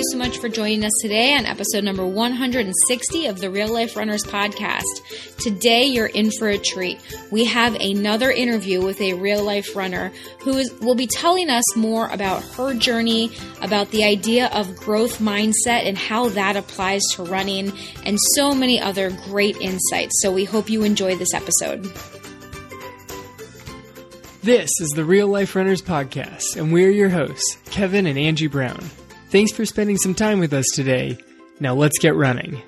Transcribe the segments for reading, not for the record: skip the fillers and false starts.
you so much for joining us today on episode number 160 of the Real Life Runners podcast. Today, you're in for a treat. We have another interview with a real life runner who will be telling us more about her journey, about the idea of growth mindset and how that applies to running, and so many other great insights. So we hope you enjoy this episode. This is the Real Life Runners podcast, and we're your hosts, Kevin and Angie Brown. Thanks for spending some time with us today. Now let's get running.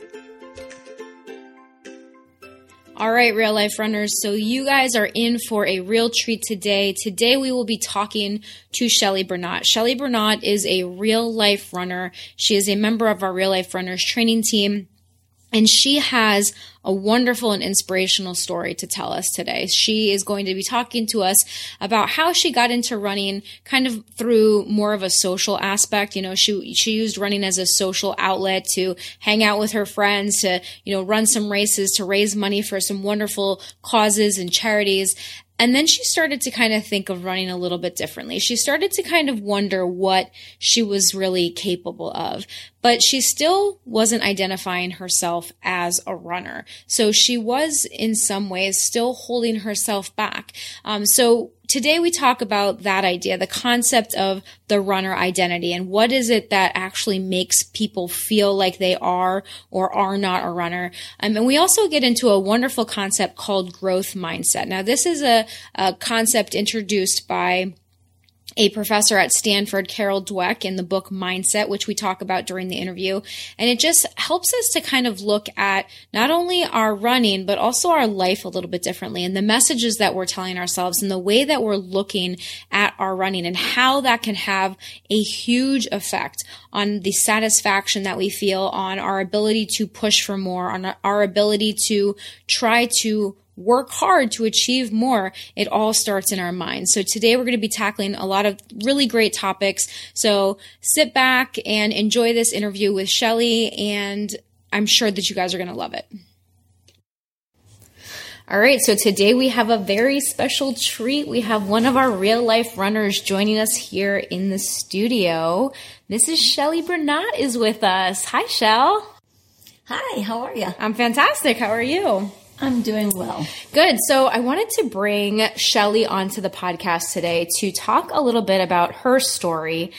All right, Real Life Runners, so you guys are in for a real treat today. Today we will be talking to Shelly Bernat. Shelly Bernat is a real life runner. She is a member of our Real Life Runners training team, and she has a wonderful and inspirational story to tell us today. She is going to be talking to us about how she got into running kind of through more of a social aspect. You know, she used running as a social outlet to hang out with her friends, to, you know, run some races, to raise money for some wonderful causes and charities. And then she started to kind of think of running a little bit differently. She started to kind of wonder what she was really capable of, but she still wasn't identifying herself as a runner. So she was in some ways still holding herself back. So today we talk about that idea, the concept of the runner identity, and what is it that actually makes people feel like they are or are not a runner. And we also get into a wonderful concept called growth mindset. Now, this is a concept introduced by a professor at Stanford, Carol Dweck, in the book Mindset, which we talk about during the interview. And it just helps us to kind of look at not only our running, but also our life a little bit differently, and the messages that we're telling ourselves and the way that we're looking at our running, and how that can have a huge effect on the satisfaction that we feel, on our ability to push for more, on our ability to try to work hard to achieve more. It all starts in our mind. So today we're going to be tackling a lot of really great topics. So sit back and enjoy this interview with Shelly, and I'm sure that you guys are going to love it. All right, so today we have a very special treat. We have one of our real life runners joining us here in the studio. Mrs. Shelly Bernat is with us. Hi, Shell. Hi, how are you? I'm fantastic. How are you? I'm doing well. Good. So I wanted to bring Shelly onto the podcast today to talk a little bit about her story,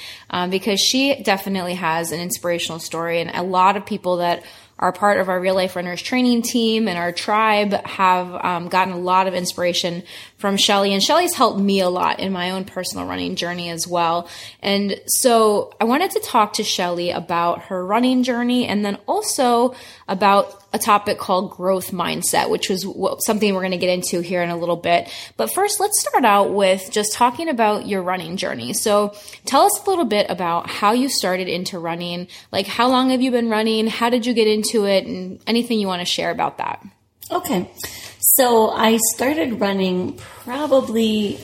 because she definitely has an inspirational story, and a lot of people that are part of our Real Life Runners training team and our tribe have gotten a lot of inspiration from Shelly, and Shelly's helped me a lot in my own personal running journey as well. And so I wanted to talk to Shelly about her running journey, and then also about a topic called growth mindset, which was something we're going to get into here in a little bit. But first, let's start out with just talking about your running journey. So tell us a little bit about how you started into running. Like, how long have you been running? How did you get into it? And anything you want to share about that. Okay. So I started running probably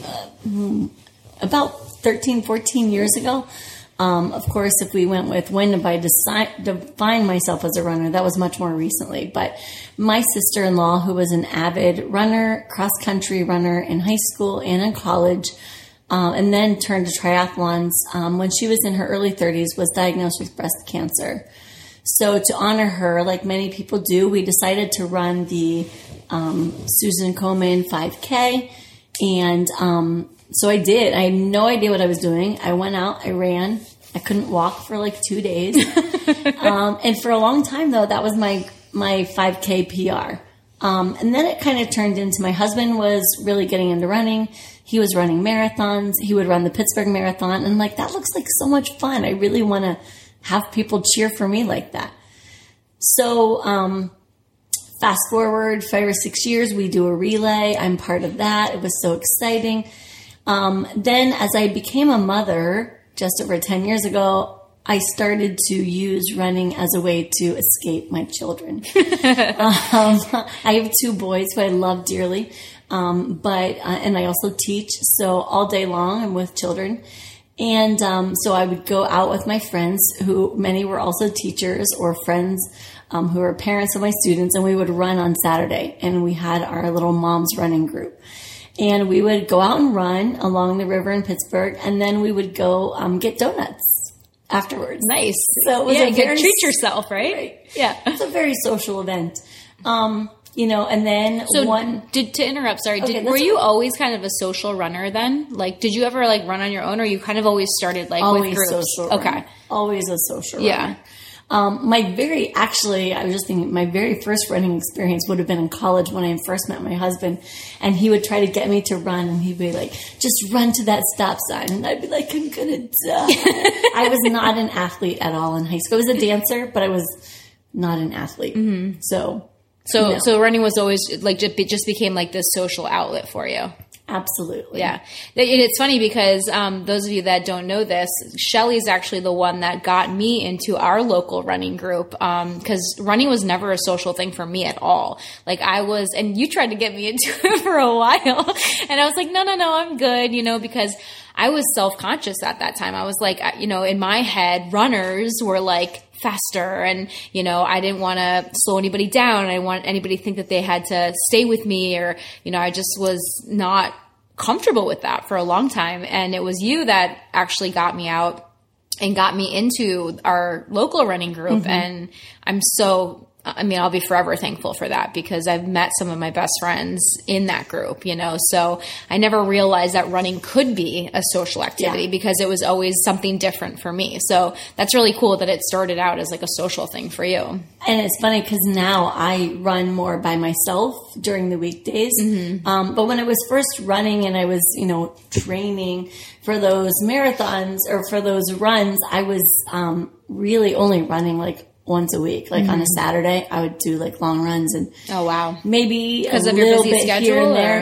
about 13, 14 years ago. Of course, if we went with when did I define myself as a runner, that was much more recently. But my sister-in-law, who was an avid runner, cross-country runner in high school and in college, and then turned to triathlons, when she was in her early 30s, was diagnosed with breast cancer. So to honor her, like many people do, we decided to run the Susan Komen 5K, and so I did. I had no idea what I was doing. I went out, I ran. I couldn't walk for like 2 days. And for a long time, though, that was my 5K PR. And then it kind of turned into my husband was really getting into running. He was running marathons. He would run the Pittsburgh Marathon. And I'm like, that looks like so much fun. I really want to have people cheer for me like that. So fast forward 5 or 6 years, we do a relay. I'm part of that. It was so exciting. Then as I became a mother just over 10 years ago, I started to use running as a way to escape my children. I have 2 boys who I love dearly. And I also teach. So all day long I'm with children. And, so I would go out with my friends, who many were also teachers or friends, who were parents of my students. And we would run on Saturday, and we had our little mom's running group. And we would go out and run along the river in Pittsburgh, and then we would go get donuts afterwards. Nice. So it was a very, treat yourself, right? Yeah. It's a very social event. You know, and then so one to interrupt, sorry. Okay, were you always kind of a social runner then? Like, did you ever like run on your own, or you kind of always started like always with groups? Social runner. Okay. Always a social runner. Yeah. I was just thinking my very first running experience would have been in college when I first met my husband, and he would try to get me to run, and he'd be like, just run to that stop sign. And I'd be like, I'm gonna die. I was not an athlete at all in high school. I was a dancer, but I was not an athlete. Mm-hmm. So running was always like, it just became like this social outlet for you. Absolutely. Yeah. And it's funny because, those of you that don't know this, Shelly's actually the one that got me into our local running group. Cause running was never a social thing for me at all. Like and you tried to get me into it for a while, and I was like, no, I'm good. You know, because I was self-conscious at that time. I was like, you know, in my head, runners were like faster, and, you know, I didn't want to slow anybody down. I didn't want anybody to think that they had to stay with me, or, you know, I just was not comfortable with that for a long time. And it was you that actually got me out and got me into our local running group. Mm-hmm. And I'll be forever thankful for that, because I've met some of my best friends in that group, you know, so I never realized that running could be a social activity because it was always something different for me. So that's really cool that it started out as like a social thing for you. And it's funny because now I run more by myself during the weekdays. Mm-hmm. But when I was first running and I was, you know, training for those marathons or for those runs, I was really only running like once a week, like mm-hmm. on a Saturday, I would do like long runs and maybe because of your busy schedule here and there.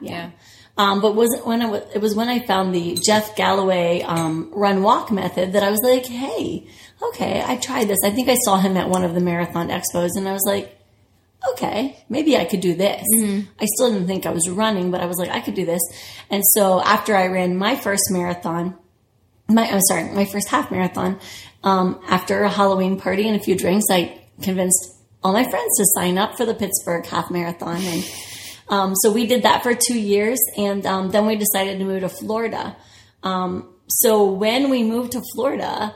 Yeah. But it was when I found the Jeff Galloway run walk method that I was like, hey, okay, I tried this. I think I saw him at one of the marathon expos, and I was like, okay, maybe I could do this. Mm-hmm. I still didn't think I was running, but I was like, I could do this. And so after I ran my first marathon, my first half marathon, after a Halloween party and a few drinks, I convinced all my friends to sign up for the Pittsburgh Half Marathon. And, so we did that for 2 years, and, then we decided to move to Florida. So when we moved to Florida,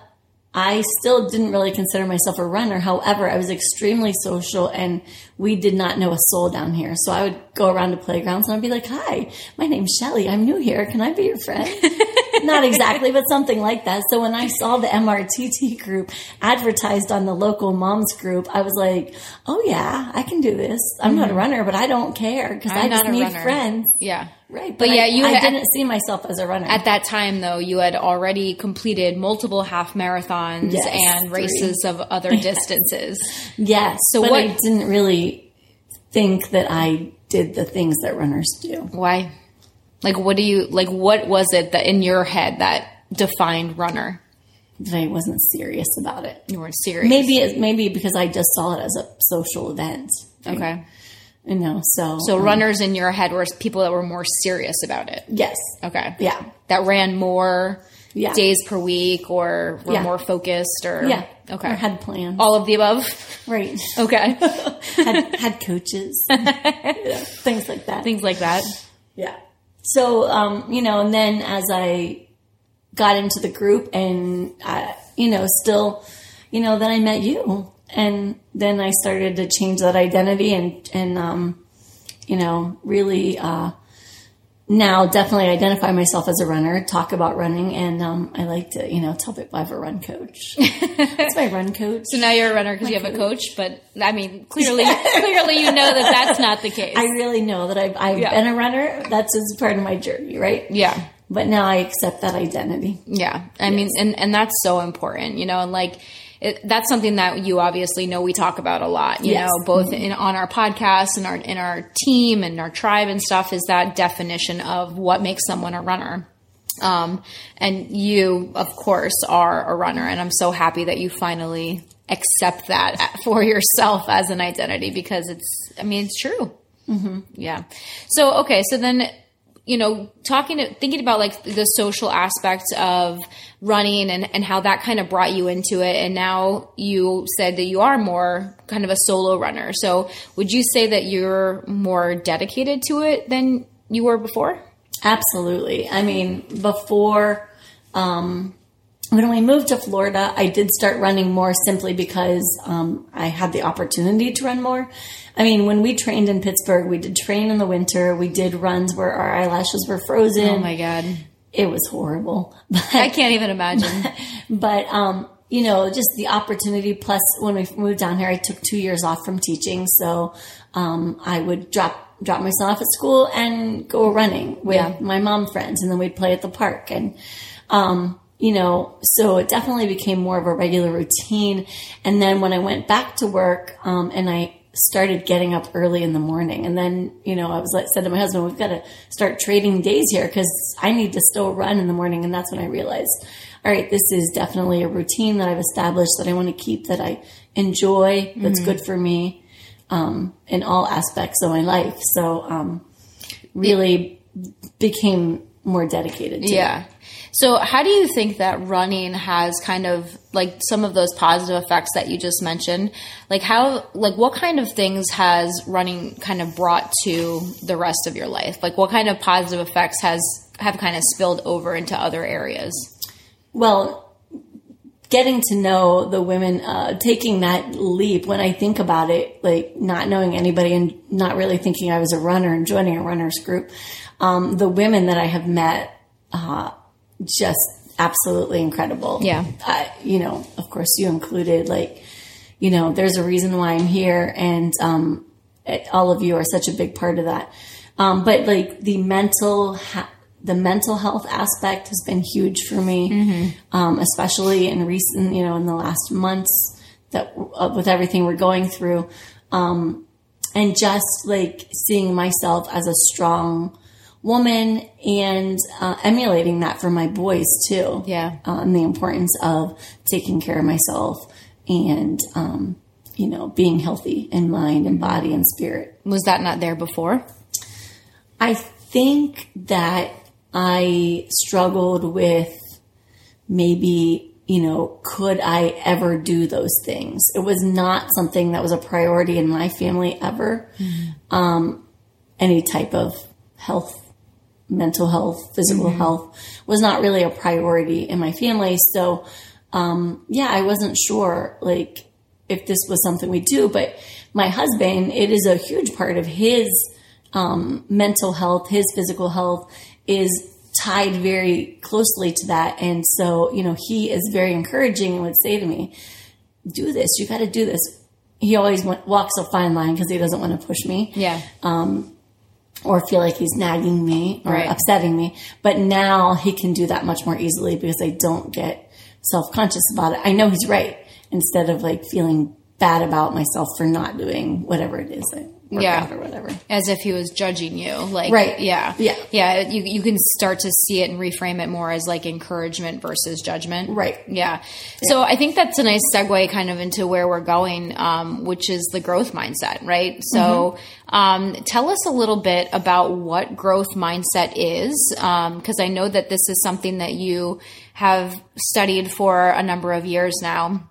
I still didn't really consider myself a runner. However, I was extremely social, and we did not know a soul down here. So I would go around to playgrounds and I'd be like, hi, my name's Shelly. I'm new here. Can I be your friend? Not exactly, but something like that. So when I saw the MRTT group advertised on the local moms group, I was like, oh yeah, I can do this. I'm not a runner, but I don't care because I just need friends. Yeah. Right. But yeah, I didn't see myself as a runner. At that time though, you had already completed multiple half marathons and races of other distances. Yes. So but I didn't really think that I did the things that runners do. Why? Like, what was it that in your head that defined runner? That I wasn't serious about it. You weren't serious. Maybe because I just saw it as a social event. Right? Okay. You know, so runners in your head were people that were more serious about it. Yes. Okay. Yeah. That ran more days per week, or were more focused, or okay, or had plans. All of the above. Right. Okay. had coaches. Things like that. Yeah. So, you know, and then as I got into the group and, you know, still, you know, then I met you, and then I started to change that identity and you know, really, now definitely identify myself as a runner, talk about running. And, I like to, you know, tell people I have a run coach. That's my run coach. So now you're a runner because you have a coach, but I mean, clearly, you know, that's not the case. I really know that I've been a runner. That's just part of my journey. Right. Yeah. But now I accept that identity. Yeah. I mean, and that's so important, you know, and like, that's something that you obviously know we talk about a lot, you know, both on our podcast and in our team and our tribe and stuff, is that definition of what makes someone a runner. And you, of course, are a runner, and I'm so happy that you finally accept that for yourself as an identity, because it's true. Mm-hmm. Yeah. So, okay. So then, you know, thinking about like the social aspects of running and how that kind of brought you into it. And now you said that you are more kind of a solo runner. So would you say that you're more dedicated to it than you were before? Absolutely. I mean, before, when we moved to Florida, I did start running more simply because I had the opportunity to run more. I mean, when we trained in Pittsburgh, we did train in the winter. We did runs where our eyelashes were frozen. Oh, my God. It was horrible. But, I can't even imagine. But you know, just the opportunity. Plus, when we moved down here, I took 2 years off from teaching. So I would drop my son off at school and go running with my mom friends. And then we'd play at the park. And you know, so it definitely became more of a regular routine. And then when I went back to work, and I started getting up early in the morning, and then, you know, I was like, said to my husband, we've got to start trading days here because I need to still run in the morning. And that's when I realized, all right, this is definitely a routine that I've established that I want to keep, that I enjoy, that's good for me, in all aspects of my life. So, really became more dedicated to it. So how do you think that running has kind of like some of those positive effects that you just mentioned? Like how, like what kind of things has running kind of brought to the rest of your life? Like what kind of positive effects have kind of spilled over into other areas? Well, getting to know the women, taking that leap, when I think about it, like not knowing anybody and not really thinking I was a runner and joining a runners group, the women that I have met, just absolutely incredible. Yeah. You know, of course you included, like, you know, there's a reason why I'm here. And, all of you are such a big part of that. But like the mental health aspect has been huge for me. Mm-hmm. Especially in recent, you know, in the last months that with everything we're going through. And just like seeing myself as a strong woman and emulating that for my boys too. Yeah. The importance of taking care of myself and, you know, being healthy in mind and body and spirit. Was that not there before? I think that I struggled with maybe, you know, could I ever do those things? It was not something that was a priority in my family ever. Mm-hmm. Any type of health, mental health, physical health was not really a priority in my family. So, I wasn't sure like if this was something we do, but my husband, it is a huge part of his, mental health. His physical health is tied very closely to that. And so, you know, he is very encouraging and would say to me, do this, you got to do this. He always walks a fine line because he doesn't want to push me. Yeah. Or feel like he's nagging me or upsetting me. But now he can do that much more easily because I don't get self-conscious about it. I know he's right instead of like feeling bad about myself for not doing whatever it is I work out or whatever. As if he was judging you. Like, Yeah. You can start to see it and reframe it more as like encouragement versus judgment. Right. Yeah. So I think that's a nice segue kind of into where we're going, which is the growth mindset, right? So, tell us a little bit about what growth mindset is. 'Cause I know that this is something that you have studied for a number of years now.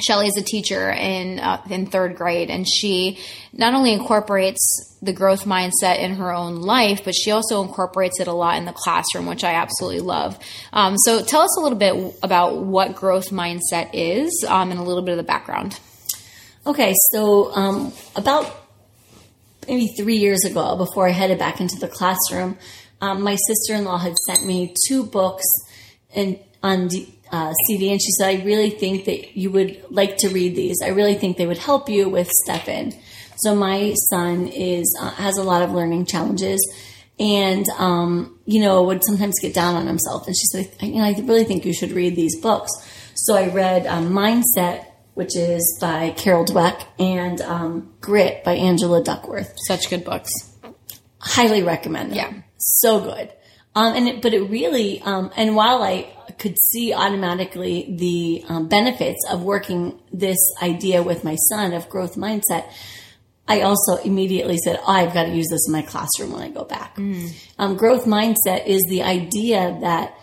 Shelly is a teacher in third grade, and she not only incorporates the growth mindset in her own life, but she also incorporates it a lot in the classroom, which I absolutely love. So tell us a little bit about what growth mindset is, and a little bit of the background. Okay. So, about maybe 3 years ago, before I headed back into the classroom, my sister-in-law had sent me 2 books on CD, and she said, I really think that you would like to read these. I really think they would help you with Step In. So my son has a lot of learning challenges and, you know, would sometimes get down on himself. And she said, I really think you should read these books. So I read Mindset, which is by Carol Dweck, and Grit by Angela Duckworth. Such good books. Highly recommend them. Yeah. So good. And while I could see automatically the benefits of working this idea with my son of growth mindset, I also immediately said, I've got to use this in my classroom when I go back. Growth mindset is the idea that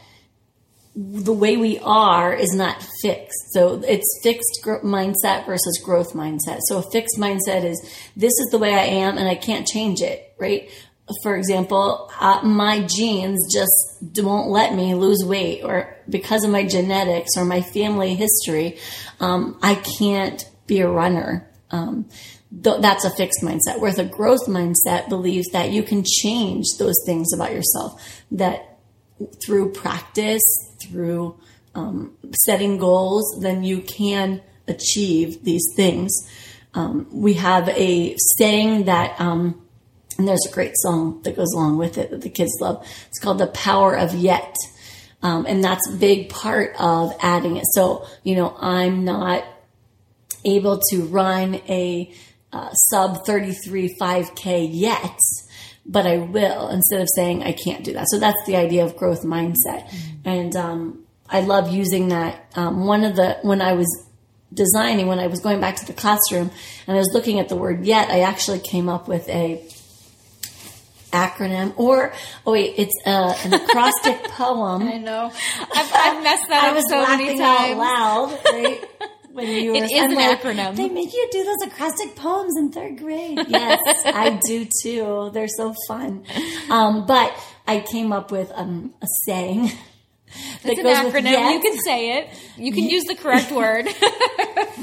the way we are is not fixed. So it's fixed mindset versus growth mindset. So a fixed mindset is, this is the way I am and I can't change it, right? for example, my genes just won't let me lose weight, or because of my genetics or my family history, I can't be a runner. That's a fixed mindset, whereas a growth mindset believes that you can change those things about yourself, that through practice, through setting goals, then you can achieve these things. We have a saying that, and there's a great song that goes along with it that the kids love. It's called The Power of Yet. And that's a big part of adding it. So, you know, I'm not able to run a sub 33 5K yet, but I will, instead of saying I can't do that. So that's the idea of growth mindset. Mm-hmm. And I love using that. When I was designing, when I was going back to the classroom and I was looking at the word yet, I actually came up with a acronym, or it's an acrostic poem. I know. I've messed that up so many times. I was laughing out loud, right? It is an acronym. They make you do those acrostic poems in third grade. Yes, I do too. They're so fun. But I came up with a saying. It's an acronym. You can say it. You can use the correct word.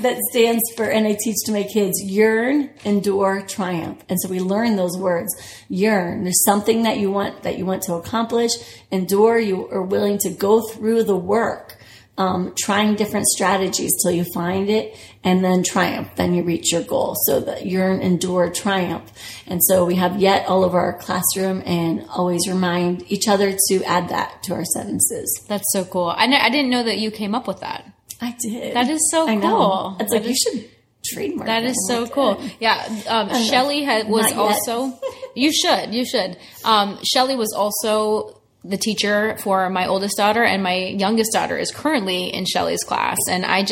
That stands for, and I teach to my kids, yearn, endure, triumph. And so we learn those words. Yearn. There's something that you want to accomplish. Endure. You are willing to go through the work. Trying different strategies till you find it, and then triumph. Then you reach your goal. So that yearn, endure, triumph. And so we have yet all over our classroom, and always remind each other to add that to our sentences. That's so cool. I didn't know that you came up with that. I did. That is so cool. It's like, you should trademark that. That is so cool. Yeah. Shelly was also, you should. Shelly was also the teacher for my oldest daughter, and my youngest daughter is currently in Shelly's class. And I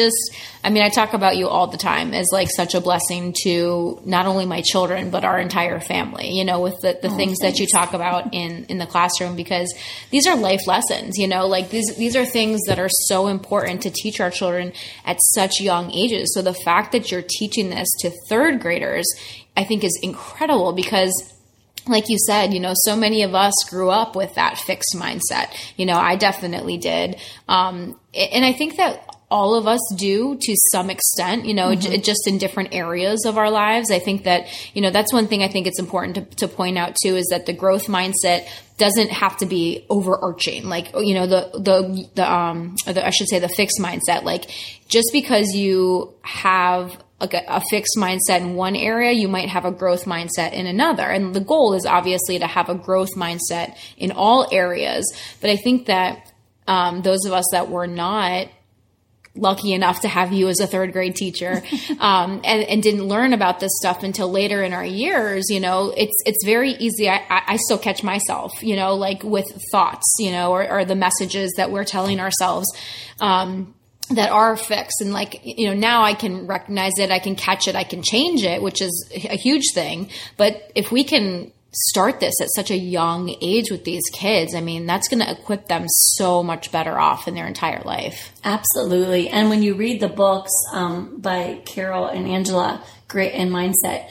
talk about you all the time as like such a blessing to not only my children, but our entire family, you know, with the things that you talk about in the classroom, because these are life lessons, you know, like these are things that are so important to teach our children at such young ages. So the fact that you're teaching this to third graders, I think is incredible, because like you said, you know, so many of us grew up with that fixed mindset. You know, I definitely did. And I think that all of us do to some extent, you know, mm-hmm. Just in different areas of our lives. I think that, you know, that's one thing I think it's important to point out too, is that the growth mindset doesn't have to be overarching. Like, you know, the fixed mindset, like just because you have a fixed mindset in one area, you might have a growth mindset in another. And the goal is obviously to have a growth mindset in all areas. But I think that those of us that were not lucky enough to have you as a third grade teacher, and didn't learn about this stuff until later in our years, you know, it's very easy. I still catch myself, you know, like with thoughts, you know, or the messages that we're telling ourselves, that are fixed. And like, you know, now I can recognize it, I can catch it, I can change it, which is a huge thing. But if we can start this at such a young age with these kids, I mean, that's going to equip them so much better off in their entire life. Absolutely. And when you read the books by Carol and Angela, Grit and Mindset,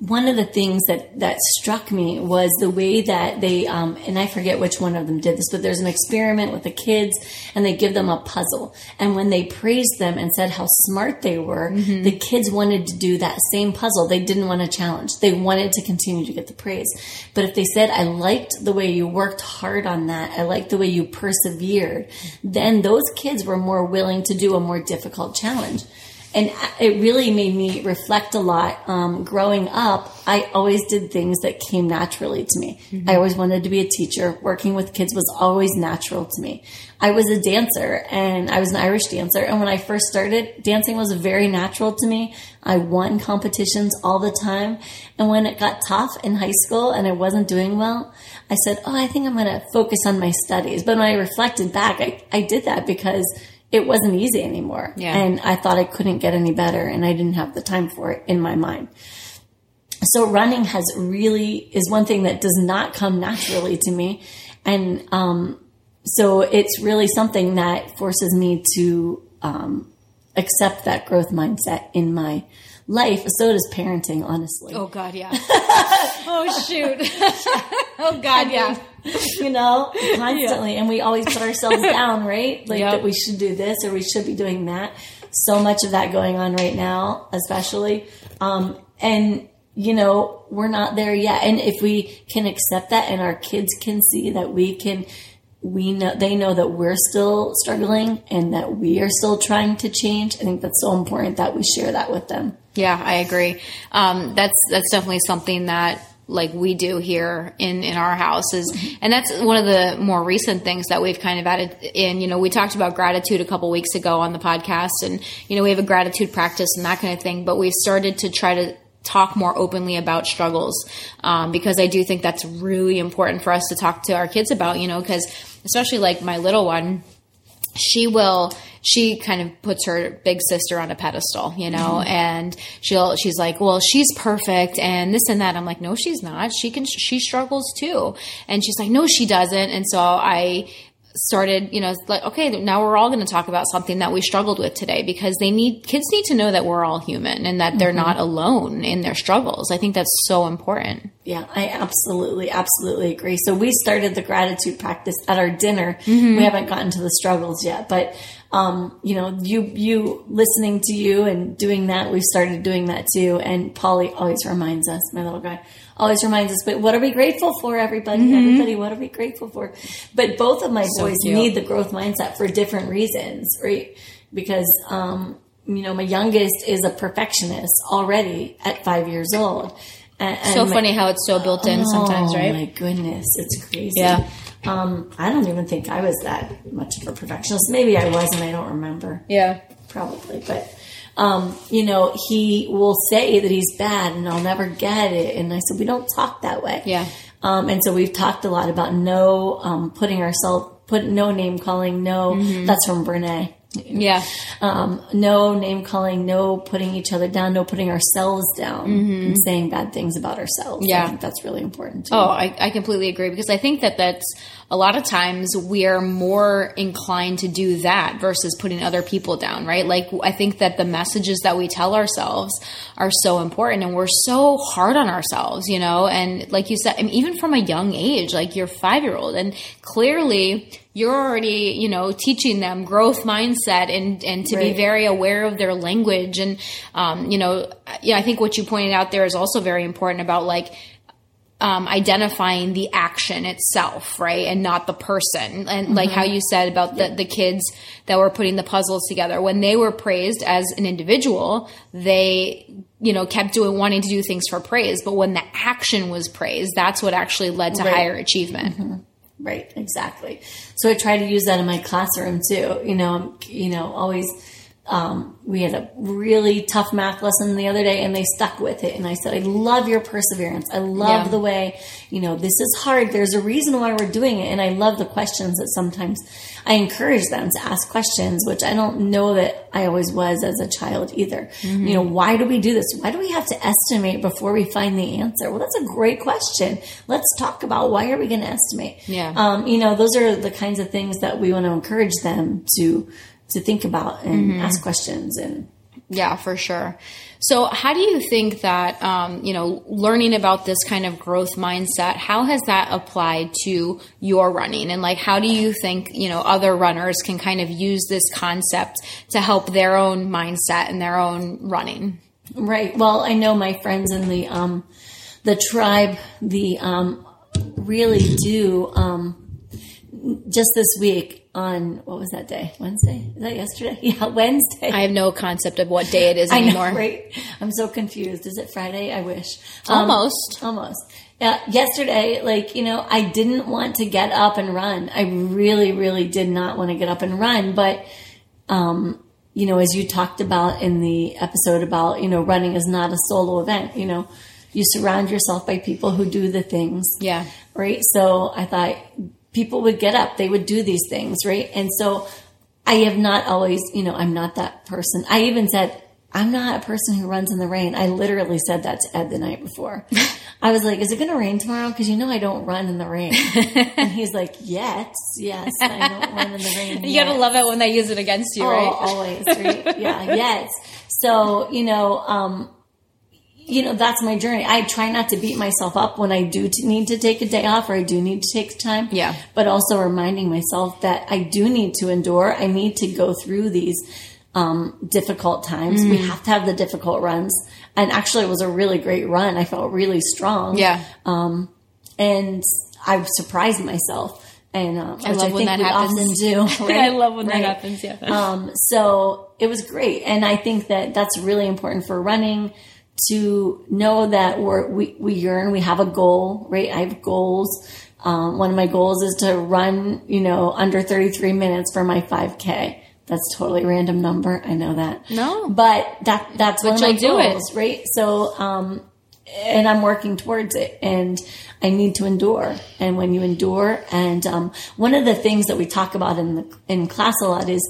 one of the things that struck me was the way that they, and I forget which one of them did this, but there's an experiment with the kids and they give them a puzzle. And when they praised them and said how smart they were, mm-hmm. the kids wanted to do that same puzzle. They didn't want a challenge. They wanted to continue to get the praise. But if they said, I liked the way you worked hard on that, I liked the way you persevered, then those kids were more willing to do a more difficult challenge. And it really made me reflect a lot. Growing up, I always did things that came naturally to me. Mm-hmm. I always wanted to be a teacher. Working with kids was always natural to me. I was a dancer, and I was an Irish dancer. And when I first started, dancing was very natural to me. I won competitions all the time. And when it got tough in high school and I wasn't doing well, I said, I think I'm going to focus on my studies. But when I reflected back, I did that because it wasn't easy anymore. Yeah. And I thought I couldn't get any better, and I didn't have the time for it in my mind. So running is one thing that does not come naturally to me. And, so it's really something that forces me to, accept that growth mindset in my life. So does parenting, honestly. Oh, God, yeah. Oh, shoot. Oh, God, yeah. You know, constantly. Yeah. And we always put ourselves down, right? Like, yep, that we should do this or we should be doing that. So much of that going on right now, especially. And, you know, we're not there yet. And if we can accept that and our kids can see that we can, we know, they know that we're still struggling and that we are still trying to change. I think that's so important that we share that with them. Yeah, I agree. That's definitely something that, like, we do here in our houses. And that's one of the more recent things that we've kind of added in. You know, we talked about gratitude a couple weeks ago on the podcast, and, you know, we have a gratitude practice and that kind of thing, but we started to try to talk more openly about struggles. Because I do think that's really important for us to talk to our kids about, you know, because especially like my little one, she kind of puts her big sister on a pedestal, you know, mm-hmm. and she's like, well, she's perfect and this and that. I'm like, no, she's not. She struggles too. And she's like, no, she doesn't. And so I started, you know, like, okay, now we're all going to talk about something that we struggled with today, because kids need to know that we're all human and that they're mm-hmm. not alone in their struggles. I think that's so important. Yeah, I absolutely agree. So we started the gratitude practice at our dinner. Mm-hmm. We haven't gotten to the struggles yet, but you know, you listening to you and doing that, we've started doing that too. And Polly always reminds us, my little guy always reminds us, but what are we grateful for, everybody? Mm-hmm. Everybody, what are we grateful for? But both of my boys need the growth mindset for different reasons, right? Because, you know, my youngest is a perfectionist already at 5 years old. And so funny how it's so built in sometimes, right? Oh my goodness. It's crazy. Yeah. I don't even think I was that much of a perfectionist. Maybe I was, and I don't remember. Yeah. Probably. But, you know, he will say that he's bad and I'll never get it. And I said, we don't talk that way. Yeah. And so we've talked a lot about no, putting ourselves, no name calling, no, mm-hmm. that's from Brene. Yeah. No name calling, no putting each other down, no putting ourselves down mm-hmm. and saying bad things about ourselves. Yeah. I think that's really important too. Oh, I completely agree, because I think that that's a lot of times we are more inclined to do that versus putting other people down, right? Like, I think that the messages that we tell ourselves are so important, and we're so hard on ourselves, you know? And like you said, I mean, even from a young age, like your 5-year-old, and clearly you're already, you know, teaching them growth mindset and to be very aware of their language. And, you know, yeah, I think what you pointed out there is also very important about, like, identifying the action itself, right? And not the person. And mm-hmm. like how you said about the kids that were putting the puzzles together, when they were praised as an individual, they, you know, kept wanting to do things for praise. But when the action was praised, that's what actually led to higher achievement. Mm-hmm. Right. Exactly. So I try to use that in my classroom too. You know, always, we had a really tough math lesson the other day and they stuck with it. And I said, I love your perseverance. I love the way, you know, this is hard. There's a reason why we're doing it. And I love the questions that sometimes I encourage them to ask questions, which I don't know that I always was as a child either. Mm-hmm. You know, why do we do this? Why do we have to estimate before we find the answer? Well, that's a great question. Let's talk about why are we going to estimate? Yeah. You know, those are the kinds of things that we want to encourage them to think about and mm-hmm. ask questions and. Yeah, for sure. So how do you think that, you know, learning about this kind of growth mindset, how has that applied to your running? And like, how do you think, you know, other runners can kind of use this concept to help their own mindset and their own running? Right. Well, I know my friends in the tribe, really do, just this week, on what was that day? Wednesday? Is that yesterday? Yeah, Wednesday. I have no concept of what day it is anymore. I know, right? I'm so confused. Is it Friday? I wish. Almost. Yeah, yesterday, like, you know, I didn't want to get up and run. I really, really did not want to get up and run. But, you know, as you talked about in the episode about, you know, running is not a solo event, you know, you surround yourself by people who do the things. Yeah. Right? So I thought, people would get up, they would do these things, right? And so I have not always, you know, I'm not that person. I even said, I'm not a person who runs in the rain. I literally said that to Ed the night before. I was like, is it going to rain tomorrow? Because you know I don't run in the rain. And he's like, yes, I don't run in the rain. You got to love it when they use it against you, right? Always, right? Yeah, yes. So, that's my journey. I try not to beat myself up when I do need to take a day off or I do need to take time. Yeah. But also reminding myself that I do need to endure. I need to go through these difficult times. We have to have the difficult runs. And actually it was a really great run. I felt really strong. Yeah. And I surprised myself. And I love when that happens. I love when that happens. Yeah. So it was great. And I think that that's really important for running, to know that we yearn, we have a goal, right? I have goals. One of my goals is to run, under 33 minutes for my 5K. That's totally a random number. I know that. No. But that's one of my goals, right? So, and I'm working towards it, and I need to endure. And when you endure, and one of the things that we talk about in class a lot is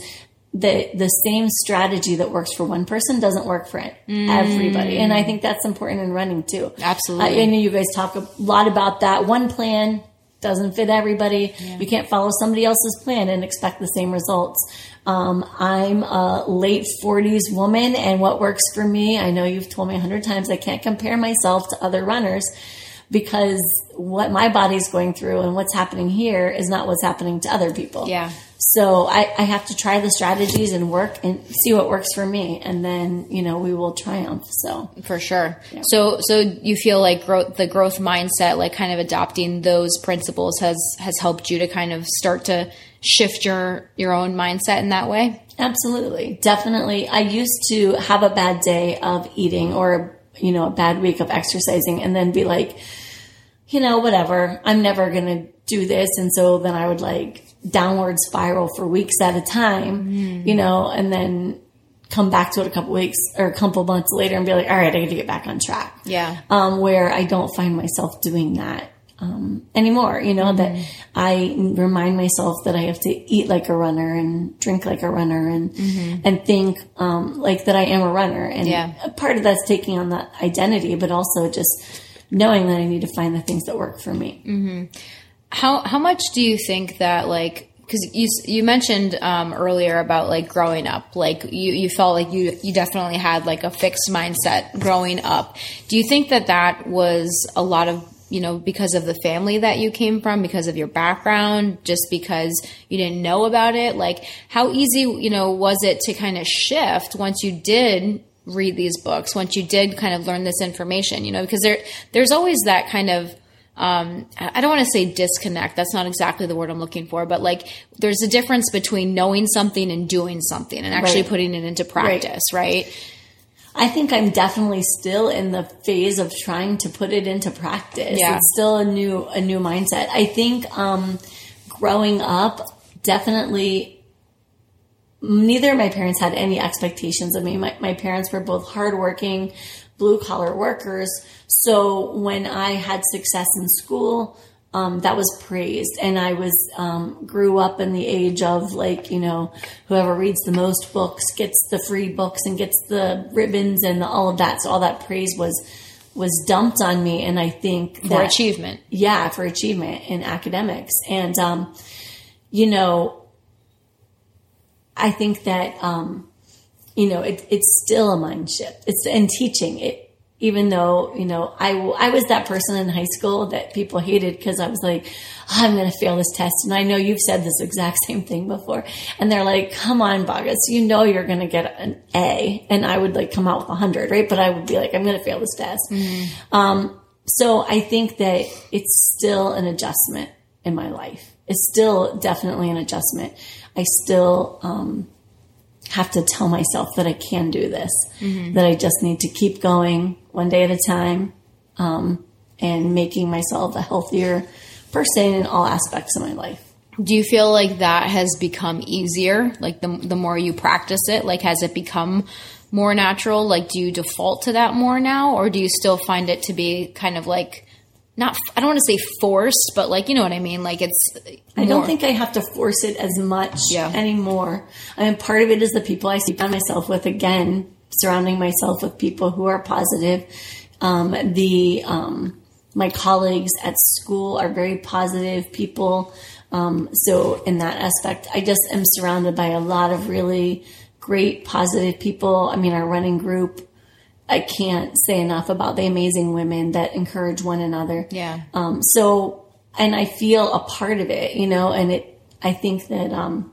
the same strategy that works for one person doesn't work for everybody. And I think that's important in running too. Absolutely. I know you guys talk a lot about that. One plan doesn't fit everybody. Yeah. You can't follow somebody else's plan and expect the same results. I'm a late 40s woman, and what works for me, I know you've told me 100 times, I can't compare myself to other runners, because what my body's going through and what's happening here is not what's happening to other people. Yeah. So I have to try the strategies and work and see what works for me. And then, we will triumph. So for sure. Yeah. So you feel like the growth mindset, like kind of adopting those principles has helped you to kind of start to shift your own mindset in that way? Absolutely. Definitely. I used to have a bad day of eating or, a bad week of exercising, and then be like, whatever, I'm never going to do this. And so then I would downward spiral for weeks at a time, and then come back to it a couple weeks or a couple months later and be like, all right, I need to get back on track. Yeah. Where I don't find myself doing that anymore, that I remind myself that I have to eat like a runner and drink like a runner and think that I am a runner. And part of that's taking on that identity, but also just knowing that I need to find the things that work for me. Mm-hmm. How much do you think that, because you mentioned earlier about growing up, you felt like you definitely had a fixed mindset growing up. Do you think that was a lot of, because of the family that you came from, because of your background, just because you didn't know about it? How easy, was it to kind of shift once you did read these books, once you did kind of learn this information, because there's always that kind of, I don't want to say disconnect. That's not exactly the word I'm looking for, but there's a difference between knowing something and doing something and actually putting it into practice, right? I think I'm definitely still in the phase of trying to put it into practice. Yeah. It's still a new mindset. I think, growing up, definitely neither of my parents had any expectations of me. My parents were both hardworking, blue collar workers. So when I had success in school, that was praised, and I was, grew up in the age of whoever reads the most books gets the free books and gets the ribbons and all of that. So all that praise was dumped on me. And I think for achievement in academics. And, I think that, it's still a mind shift. It's in teaching it, even though, I was that person in high school that people hated because I was like, oh, I'm going to fail this test. And I know you've said this exact same thing before. And they're like, come on, Bogus, you're going to get an A. And I would come out with 100, right? But I would be like, I'm going to fail this test. Mm-hmm. So I think that it's still an adjustment in my life. It's still definitely an adjustment. I still, have to tell myself that I can do this, that I just need to keep going one day at a time, and making myself a healthier person in all aspects of my life. Do you feel like that has become easier? The more you practice it, has it become more natural? Do you default to that more now, or do you still find it to be kind of not, I don't want to say forced, but you know what I mean? I don't think I have to force it as much anymore. I mean, part of it is the people I surround myself with, again, surrounding myself with people who are positive. My colleagues at school are very positive people. So in that aspect, I just am surrounded by a lot of really great, positive people. I mean, our running group, I can't say enough about the amazing women that encourage one another. Yeah. And I feel a part of it, you know, and I think that,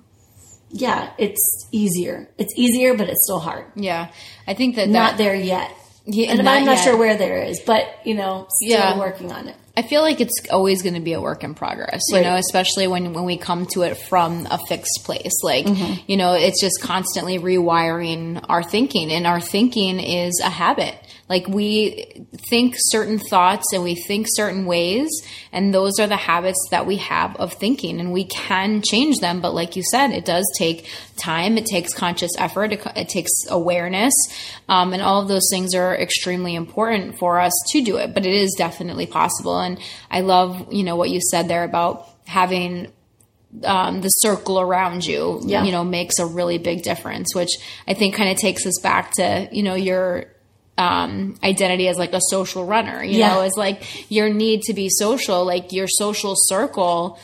it's easier. It's easier, but it's still hard. Yeah. I think that not there yet. Yeah, and I'm not sure where there is, but, you know, still working on it. I feel like it's always going to be a work in progress, you know, especially when we come to it from a fixed place. Like, you know, it's just constantly rewiring our thinking, and our thinking is a habit. Like, we think certain thoughts and we think certain ways, and those are the habits that we have of thinking, and we can change them. But like you said, it does take time. It takes conscious effort. It takes awareness. And all of those things are extremely important for us to do it, but it is definitely possible. And I love, you know, what you said there about having the circle around you, you know, makes a really big difference, which I think kind of takes us back to, you know, your identity as like a social runner, you know, is like your need to be social, like your social circle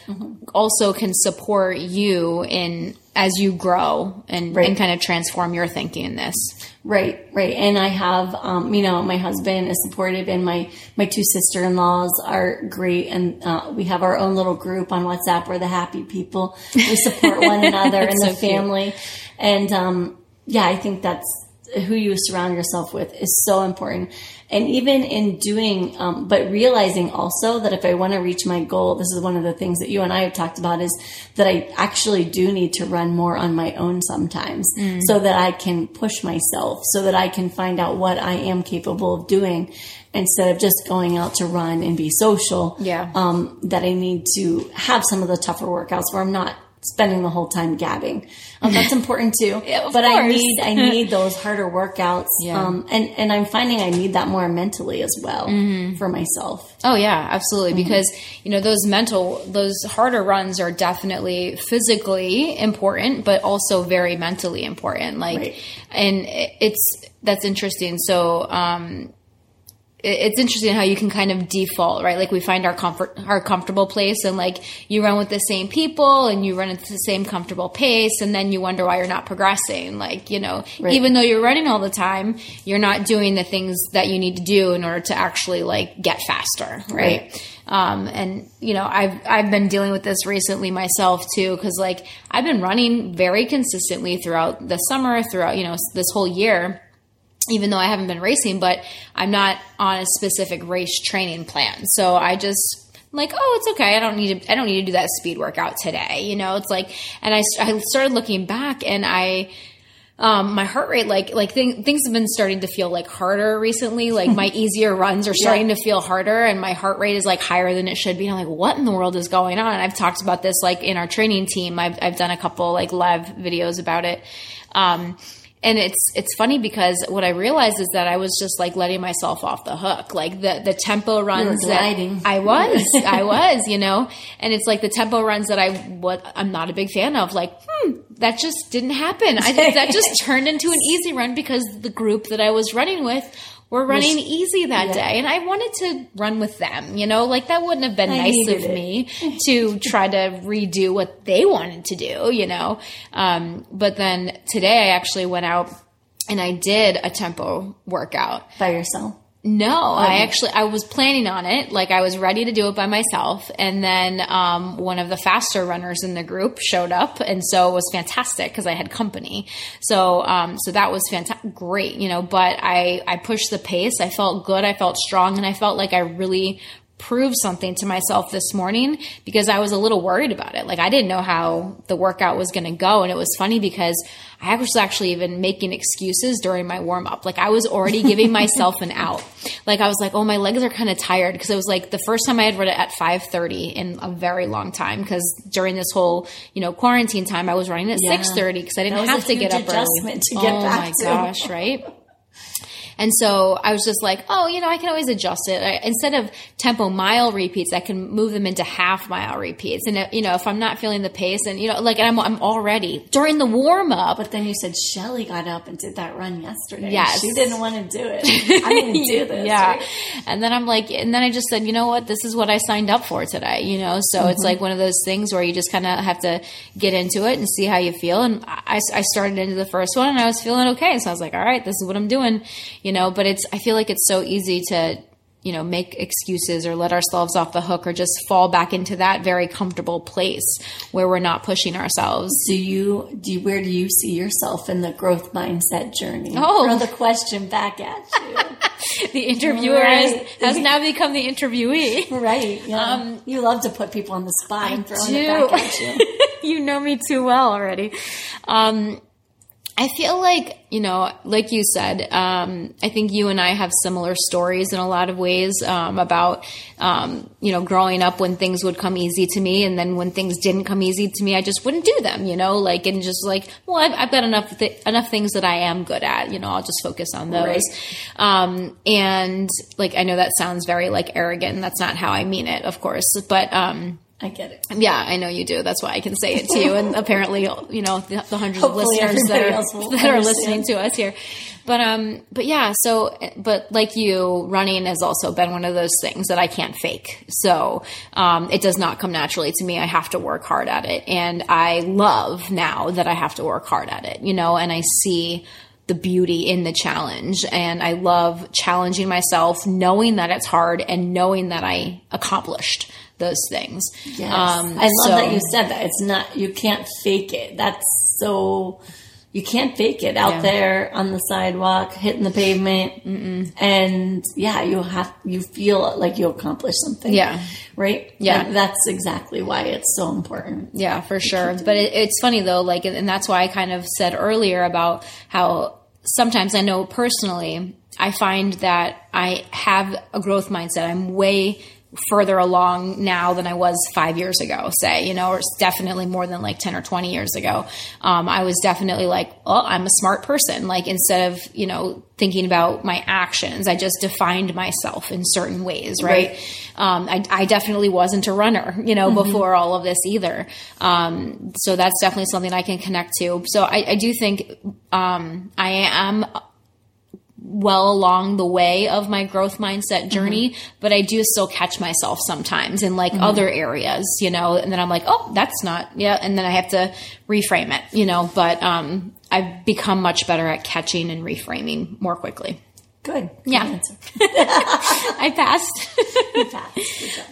also can support you in, as you grow and kind of transform your thinking in this. Right. Right. And I have, you know, my husband is supportive, and my two sister-in-laws are great. And, we have our own little group on WhatsApp. We're the happy people. We support one another and the family. Cute. And, I think that's, who you surround yourself with is so important. And even in doing, but realizing also that if I want to reach my goal, this is one of the things that you and I have talked about, is that I actually do need to run more on my own sometimes so that I can push myself, so that I can find out what I am capable of doing instead of just going out to run and be social. Yeah. That I need to have some of the tougher workouts where I'm not spending the whole time gabbing. That's important too. Yeah, but course. I need those harder workouts. Yeah. And I'm finding I need that more mentally as well for myself. Oh yeah, absolutely. Because you know, those harder runs are definitely physically important, but also very mentally important. Like, and that's interesting. So, it's interesting how you can kind of default, right? Like, we find our comfortable place, and like you run with the same people and you run at the same comfortable pace, and then you wonder why you're not progressing. Like, you know, even though you're running all the time, you're not doing the things that you need to do in order to actually like get faster. Right. And you know, I've been dealing with this recently myself too. 'Cause like I've been running very consistently throughout the summer, throughout, you know, this whole year, even though I haven't been racing, but I'm not on a specific race training plan. So I just like, oh, it's okay. I don't need to do that speed workout today. You know, it's like, and I started looking back, and my heart rate, like things have been starting to feel like harder recently. Like my easier runs are starting to feel harder, and my heart rate is like higher than it should be. And I'm like, what in the world is going on? And I've talked about this, like in our training team, I've done a couple like live videos about it. And it's funny because what I realized is that I was just like letting myself off the hook. Like the tempo runs that I was, you know, and it's like the tempo runs that I'm not a big fan of, like, that just didn't happen. That just turned into an easy run because the group that I was running with were running easy that day. And I wanted to run with them, you know, like that wouldn't have been nice of me to try to redo what they wanted to do, you know? But then today I actually went out and I did a tempo workout. By yourself? No, I was planning on it. Like I was ready to do it by myself. And then, one of the faster runners in the group showed up. And so it was fantastic because I had company. So, so that was fantastic. Great. You know, but I pushed the pace. I felt good. I felt strong. And I felt like I really prove something to myself this morning because I was a little worried about it. Like I didn't know how the workout was going to go. And it was funny because I was actually even making excuses during my warm up. Like I was already giving myself an out. Like I was like, oh, my legs are kind of tired. 'Cause it was like the first time I had run it at 5:30 in a very long time. 'Cause during this whole, you know, quarantine time, I was running at 6:30 'cause I didn't have to get up early. To get back my gosh. Right. And so I was just like, oh, you know, I can always adjust it. Instead of tempo mile repeats, I can move them into half mile repeats. And, you know, if I'm not feeling the pace and, you know, like, and I'm already during the warm up. But then you said Shelly got up and did that run yesterday. Yes. She didn't want to do it. I didn't do this. Yeah. Right? And then I'm like, and then I just said, you know what, this is what I signed up for today, you know? So it's like one of those things where you just kind of have to get into it and see how you feel. And I started into the first one and I was feeling okay. So I was like, all right, this is what I'm doing, you know, but it's, I feel like it's so easy to, you know, make excuses or let ourselves off the hook or just fall back into that very comfortable place where we're not pushing ourselves. Do you, where do you see yourself in the growth mindset journey? Oh, throw the question back at you. The interviewer has now become the interviewee. Right. Yeah. You love to put people on the spot and throwing it back at you. You know me too well already. I feel like, you know, like you said, I think you and I have similar stories in a lot of ways, about, you know, growing up when things would come easy to me. And then when things didn't come easy to me, I just wouldn't do them, you know, like, and just like, well, I've got enough things that I am good at, you know, I'll just focus on those. Right. And like, I know that sounds very like arrogant. That's not how I mean it, of course, but, I get it. Yeah, I know you do. That's why I can say it to you. And apparently, you know, the hundreds of listeners that are listening to us here. But yeah, so, but like you, running has also been one of those things that I can't fake. So, it does not come naturally to me. I have to work hard at it. And I love now that I have to work hard at it, you know, and I see the beauty in the challenge. And I love challenging myself, knowing that it's hard and knowing that I accomplished those things. Yes. I love that you said that. It's not, you can't fake it. That's so, you can't fake it out there on the sidewalk, hitting the pavement. Mm-mm. And yeah, you feel like you accomplished something. Yeah. Right? Yeah. Like, that's exactly why it's so important. Yeah, for sure. But it's funny though, like, and that's why I kind of said earlier about how sometimes I know personally, I find that I have a growth mindset. I'm way further along now than I was 5 years ago, say, you know, or definitely more than like 10 or 20 years ago. I was definitely like, oh, I'm a smart person. Like instead of, you know, thinking about my actions, I just defined myself in certain ways. Right. I definitely wasn't a runner, you know, before all of this either. So that's definitely something I can connect to. So I do think, I am well along the way of my growth mindset journey, but I do still catch myself sometimes in like other areas, you know, and then I'm like, oh, that's not, yeah. And then I have to reframe it, you know, but, I've become much better at catching and reframing more quickly. Good. Yeah. Good answer. I passed. You passed. Good job.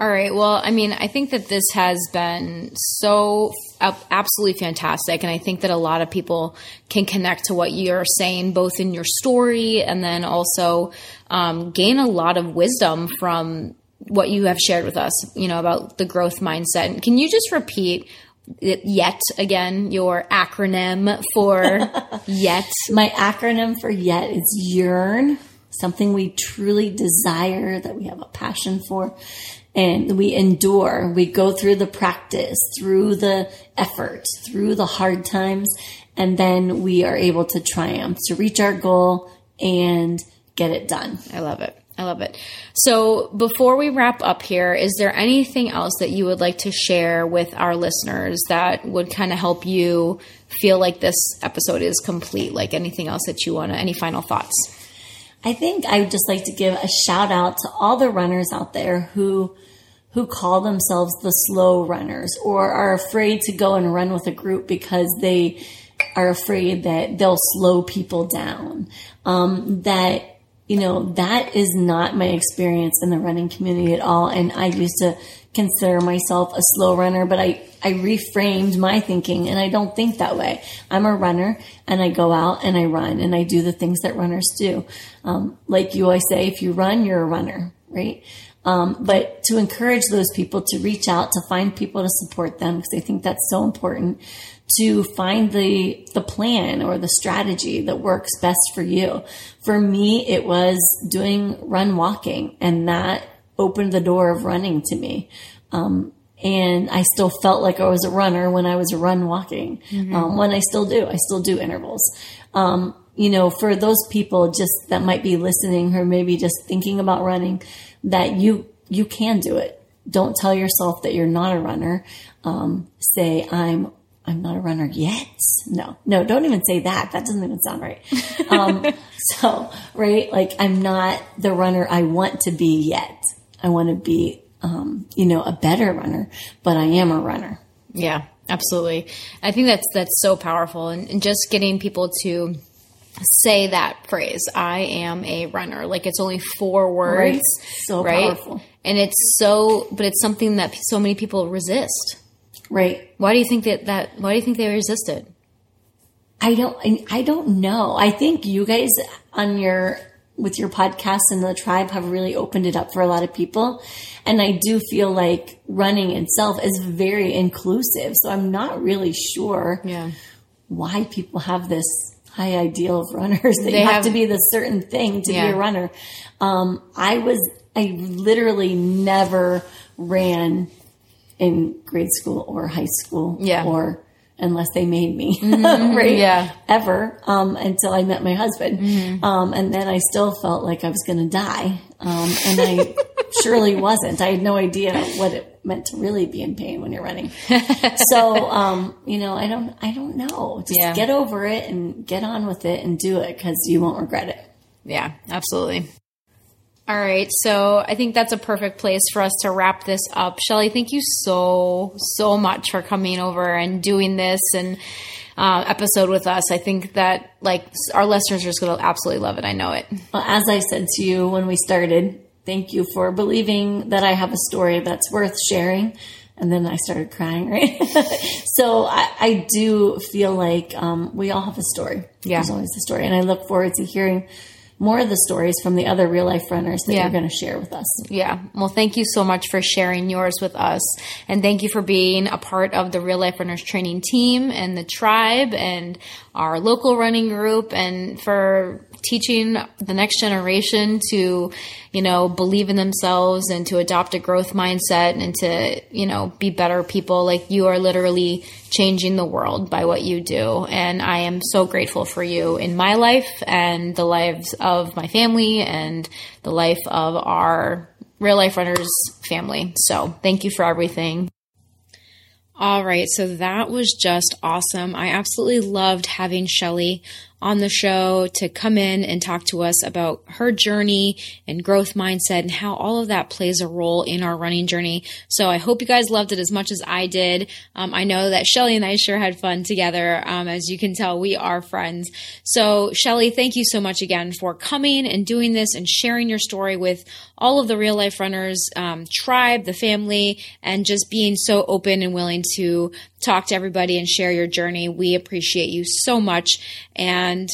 All right. Well, I mean, I think that this has been so absolutely fantastic. And I think that a lot of people can connect to what you're saying, both in your story and then also gain a lot of wisdom from what you have shared with us, you know, about the growth mindset. And can you just repeat yet again, your acronym for yet? My acronym for yet is yearn, something we truly desire, that we have a passion for. And we endure, we go through the practice, through the effort, through the hard times, and then we are able to triumph, to reach our goal and get it done. I love it. I love it. So before we wrap up here, is there anything else that you would like to share with our listeners that would kind of help you feel like this episode is complete? Like anything else that you want to, any final thoughts? I think I would just like to give a shout out to all the runners out there who call themselves the slow runners or are afraid to go and run with a group because they are afraid that they'll slow people down. That, you know, that is not my experience in the running community at all. And I used to consider myself a slow runner, but I reframed my thinking and I don't think that way. I'm a runner and I go out and I run and I do the things that runners do. Like you always say, if you run, you're a runner, right? But to encourage those people to reach out, to find people to support them, because I think that's so important, to find the plan or the strategy that works best for you. For me, it was doing run walking, and that opened the door of running to me. And I still felt like I was a runner when I was run walking. When I still do intervals. you know, for those people just that might be listening or maybe just thinking about running, that you can do it. Don't tell yourself that you're not a runner. Say I'm not a runner yet. No, don't even say that. That doesn't even sound right. Right? Like, I'm not the runner I want to be yet. I want to be, a better runner, but I am a runner. Yeah, absolutely. I think that's so powerful. And just getting people to say that phrase, I am a runner. Like, it's only 4 words, right? So powerful. And but it's something that so many people resist. Right. Why do you think they resist it? I don't know. I think you guys with your podcast and the tribe have really opened it up for a lot of people. And I do feel like running itself is very inclusive. So I'm not really sure why people have this high ideal of runners. That you have to be this certain thing to be a runner. I literally never ran in grade school or high school or unless they made me, mm-hmm. right? Yeah. Ever, until I met my husband. Mm-hmm. And then I still felt like I was going to die. And I surely wasn't. I had no idea what it meant to really be in pain when you're running. So, I don't know. Just get over it and get on with it and do it, 'cause you won't regret it. Yeah, absolutely. All right. So I think that's a perfect place for us to wrap this up. Shelly, thank you so, so much for coming over and doing this and episode with us. I think that our listeners are just going to absolutely love it. I know it. Well, as I said to you when we started, thank you for believing that I have a story that's worth sharing. And then I started crying, right? So I do feel like we all have a story. Yeah. There's always a story. And I look forward to hearing more of the stories from the other real life runners that you're going to share with us. Yeah. Well, thank you so much for sharing yours with us. And thank you for being a part of the Real Life Runners training team and the tribe and our local running group, and for teaching the next generation to, believe in themselves and to adopt a growth mindset and to, be better people. Like, you are literally changing the world by what you do. And I am so grateful for you in my life and the lives of my family and the life of our Real Life Runners family. So thank you for everything. All right. So that was just awesome. I absolutely loved having Shelly on the show to come in and talk to us about her journey and growth mindset and how all of that plays a role in our running journey. So I hope you guys loved it as much as I did. I know that Shelly and I sure had fun together. As you can tell, we are friends. So Shelly, thank you so much again for coming and doing this and sharing your story with all of the Real Life Runners tribe, the family, and just being so open and willing to talk to everybody and share your journey. We appreciate you so much and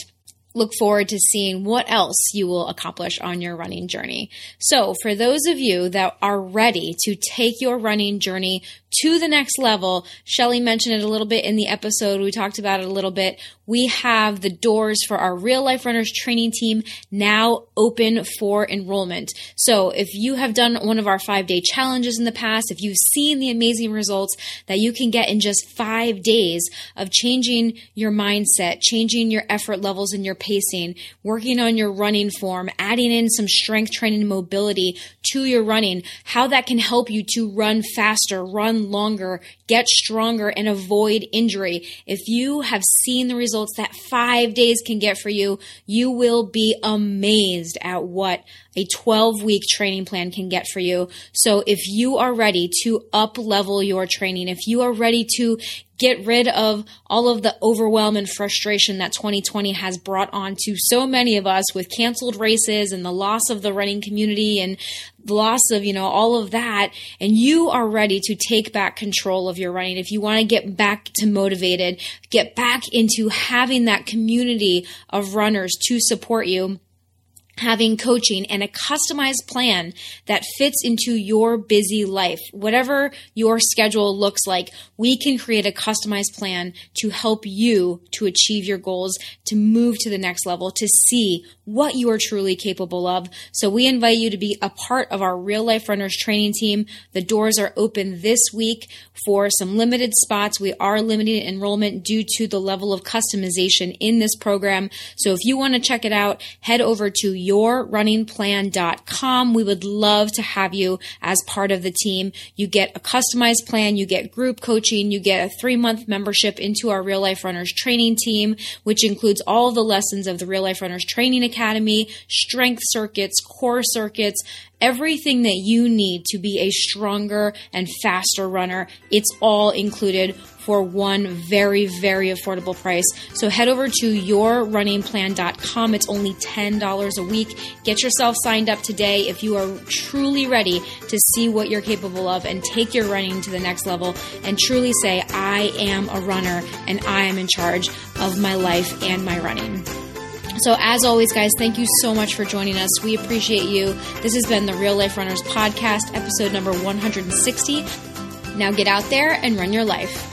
look forward to seeing what else you will accomplish on your running journey. So for those of you that are ready to take your running journey to the next level, Shelly mentioned it a little bit in the episode. We talked about it a little bit. We have the doors for our Real Life Runners training team now open for enrollment. So if you have done one of our 5-day challenges in the past, if you've seen the amazing results that you can get in just 5 days of changing your mindset, changing your effort levels and your pacing, working on your running form, adding in some strength training and mobility to your running, how that can help you to run faster, run longer, get stronger, and avoid injury. If you have seen the results that 5 days can get for you, you will be amazed at what a 12-week training plan can get for you. So if you are ready to up-level your training, if you are ready to get rid of all of the overwhelm and frustration that 2020 has brought on to so many of us with canceled races and the loss of the running community and the loss of, all of that, and you are ready to take back control of your running, if you want to get back to motivated, get back into having that community of runners to support you, having coaching and a customized plan that fits into your busy life. Whatever your schedule looks like, we can create a customized plan to help you to achieve your goals, to move to the next level, to see what you are truly capable of. So we invite you to be a part of our Real Life Runners training team. The doors are open this week for some limited spots. We are limiting enrollment due to the level of customization in this program. So if you want to check it out, head over to YourRunningPlan.com. We would love to have you as part of the team. You get a customized plan, you get group coaching, you get a 3-month membership into our Real Life Runners training team, which includes all the lessons of the Real Life Runners Training Academy, strength circuits, core circuits, everything that you need to be a stronger and faster runner. It's all included for one very, very affordable price. So head over to YourRunningPlan.com. It's only $10 a week. Get yourself signed up today if you are truly ready to see what you're capable of and take your running to the next level and truly say, I am a runner and I am in charge of my life and my running. So as always, guys, thank you so much for joining us. We appreciate you. This has been the Real Life Runners Podcast, episode number 160. Now get out there and run your life.